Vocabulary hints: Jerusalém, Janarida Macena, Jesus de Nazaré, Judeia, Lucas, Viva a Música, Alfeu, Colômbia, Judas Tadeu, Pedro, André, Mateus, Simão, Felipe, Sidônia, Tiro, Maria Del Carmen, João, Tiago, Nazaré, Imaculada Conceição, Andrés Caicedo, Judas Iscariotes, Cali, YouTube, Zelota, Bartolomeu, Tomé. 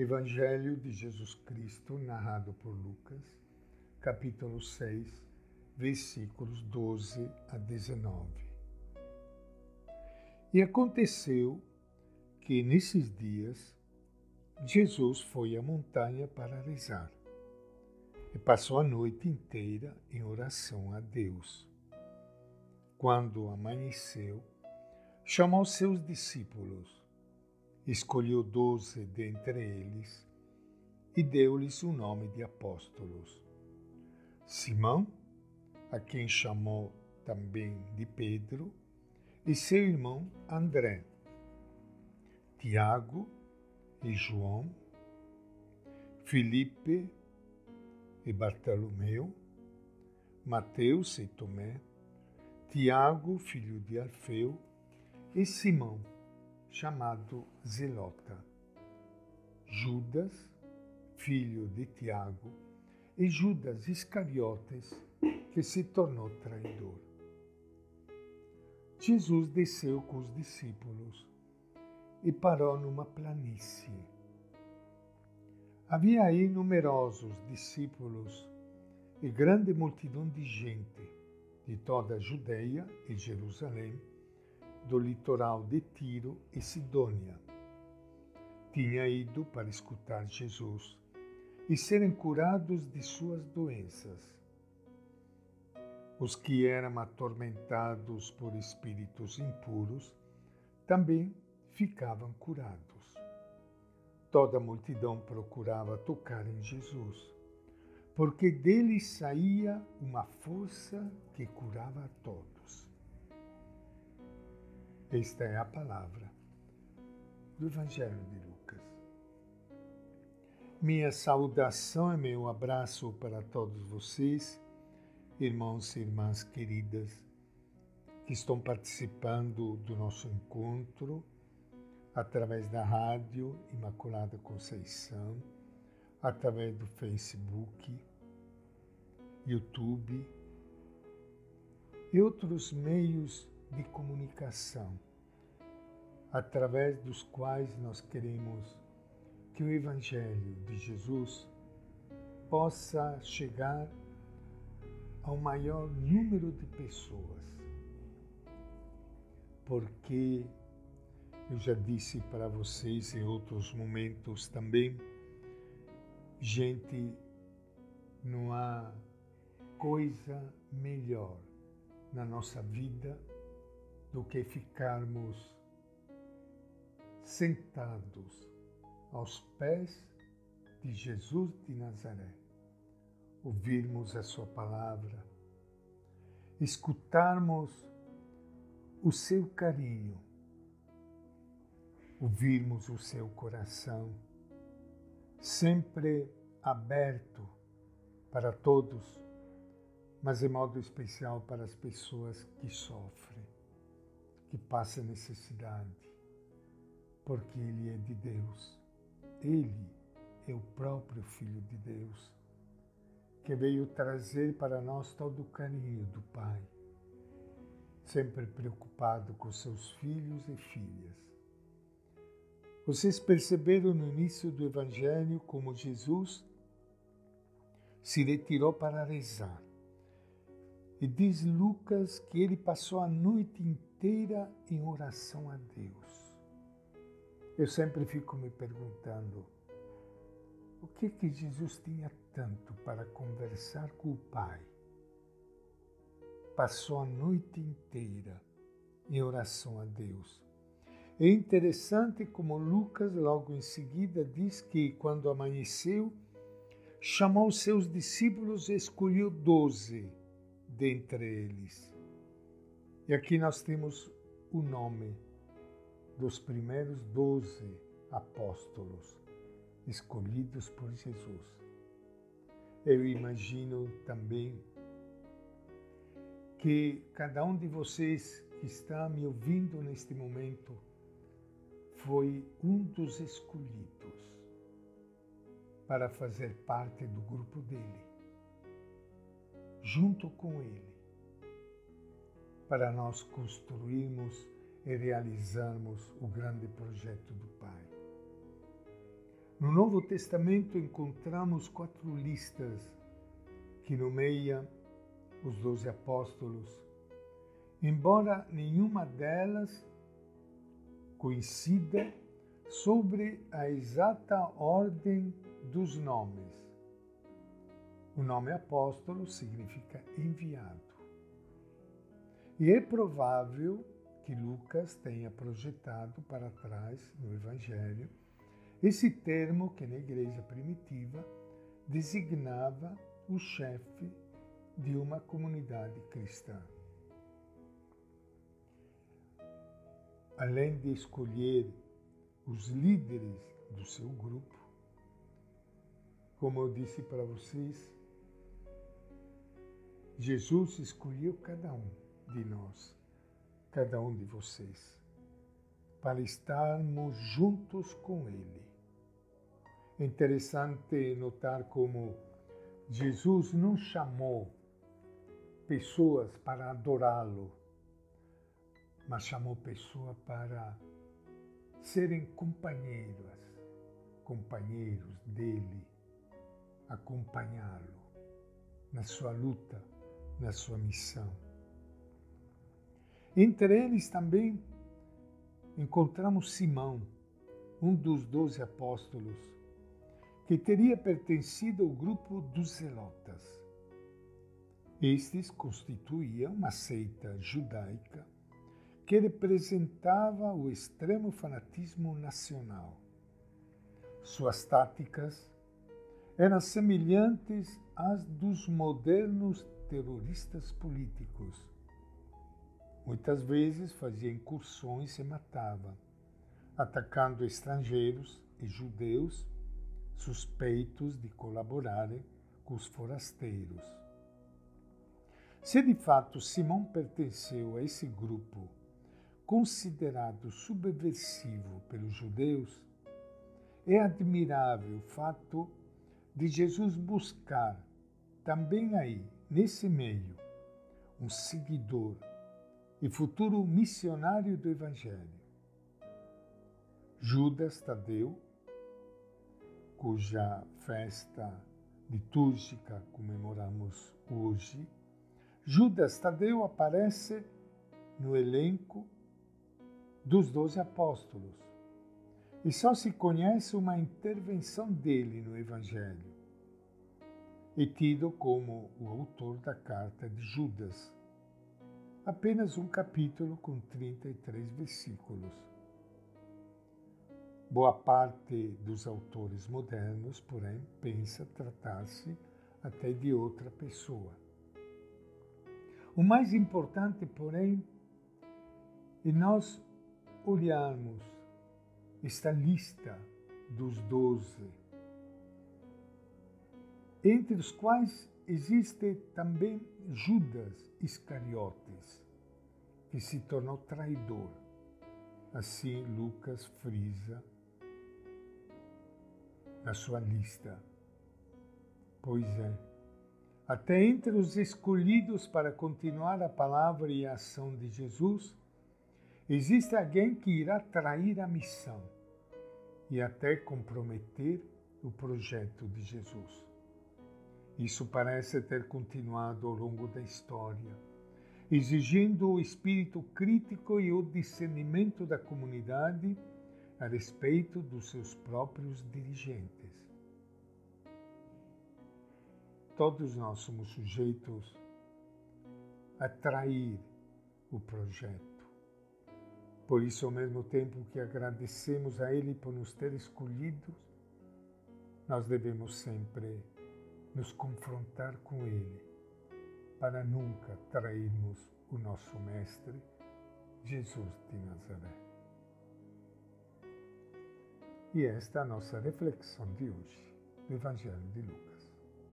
Evangelho de Jesus Cristo, narrado por Lucas, capítulo 6, versículos 12 a 19. E aconteceu que, nesses dias, Jesus foi à montanha para rezar e passou a noite inteira em oração a Deus. Quando amanheceu, chamou seus discípulos, escolheu 12 dentre eles e deu-lhes o nome de apóstolos. Simão, a quem chamou também de Pedro, e seu irmão André, Tiago e João, Felipe e Bartolomeu, Mateus e Tomé, Tiago, filho de Alfeu, e Simão, chamado Zelota, Judas, filho de Tiago, e Judas Iscariotes, que se tornou traidor. Jesus desceu com os discípulos e parou numa planície. Havia aí numerosos discípulos e grande multidão de gente de toda a Judeia e Jerusalém, do litoral de Tiro e Sidônia. Tinha ido para escutar Jesus e serem curados de suas doenças. Os que eram atormentados por espíritos impuros também ficavam curados. Toda a multidão procurava tocar em Jesus, porque dele saía uma força que curava a todos. Esta é a palavra do Evangelho de Lucas. Minha saudação e meu abraço para todos vocês, irmãos e irmãs queridas, que estão participando do nosso encontro através da rádio Imaculada Conceição, através do Facebook, YouTube e outros meios de comunicação, através dos quais nós queremos que o Evangelho de Jesus possa chegar ao maior número de pessoas. Porque, eu já disse para vocês em outros momentos também, gente, não há coisa melhor na nossa vida do que ficarmos sentados aos pés de Jesus de Nazaré, ouvirmos a sua palavra, escutarmos o seu carinho, ouvirmos o seu coração, sempre aberto para todos, mas em modo especial para as pessoas que sofrem, que passam necessidade, porque Ele é de Deus. Ele é o próprio Filho de Deus, que veio trazer para nós todo o carinho do Pai, sempre preocupado com seus filhos e filhas. Vocês perceberam no início do Evangelho como Jesus se retirou para rezar. E diz Lucas que ele passou a noite inteira em oração a Deus. Eu sempre fico me perguntando, o que Jesus tinha tanto para conversar com o Pai? Passou a noite inteira em oração a Deus. É interessante como Lucas logo em seguida diz que quando amanheceu, chamou seus discípulos e escolheu 12 dentre eles. E aqui nós temos o nome dos primeiros 12 apóstolos escolhidos por Jesus. Eu imagino também que cada um de vocês que está me ouvindo neste momento foi um dos escolhidos para fazer parte do grupo dele, junto com ele, para nós construirmos e realizarmos o grande projeto do Pai. No Novo Testamento encontramos 4 listas que nomeiam os 12 apóstolos, embora nenhuma delas coincida sobre a exata ordem dos nomes. O nome apóstolo significa enviado. E é provável que Lucas tenha projetado para trás no Evangelho esse termo que na igreja primitiva designava o chefe de uma comunidade cristã. Além de escolher os líderes do seu grupo, como eu disse para vocês, Jesus escolheu cada um de nós, cada um de vocês, para estarmos juntos com Ele. É interessante notar como Jesus não chamou pessoas para adorá-lo, mas chamou pessoas para serem companheiros dele, acompanhá-lo na sua luta, na sua missão. Entre eles também encontramos Simão, um dos 12 apóstolos, que teria pertencido ao grupo dos Zelotas. Estes constituíam uma seita judaica que representava o extremo fanatismo nacional. Suas táticas eram semelhantes às dos modernos terroristas políticos. Muitas vezes fazia incursões e matava, atacando estrangeiros e judeus suspeitos de colaborarem com os forasteiros. Se de fato Simão pertenceu a esse grupo, considerado subversivo pelos judeus, é admirável o fato de Jesus buscar também aí, nesse meio, um seguidor e futuro missionário do Evangelho. Judas Tadeu, cuja festa litúrgica comemoramos hoje, Judas Tadeu aparece no elenco dos 12 apóstolos, e só se conhece uma intervenção dele no Evangelho, e tido como o autor da carta de Judas, apenas um capítulo com 33 versículos. Boa parte dos autores modernos, porém, pensa tratar-se até de outra pessoa. O mais importante, porém, é nós olharmos esta lista dos 12, entre os quais existe também Judas Iscariotes, que se tornou traidor. Assim Lucas frisa na sua lista. Pois é, até entre os escolhidos para continuar a palavra e a ação de Jesus, existe alguém que irá trair a missão e até comprometer o projeto de Jesus. Isso parece ter continuado ao longo da história, exigindo o espírito crítico e o discernimento da comunidade a respeito dos seus próprios dirigentes. Todos nós somos sujeitos a trair o projeto. Por isso, ao mesmo tempo que agradecemos a Ele por nos ter escolhido, nós devemos sempre nos confrontar com Ele, para nunca trairmos o nosso Mestre, Jesus de Nazaré. E esta é a nossa reflexão de hoje, do Evangelho de Lucas.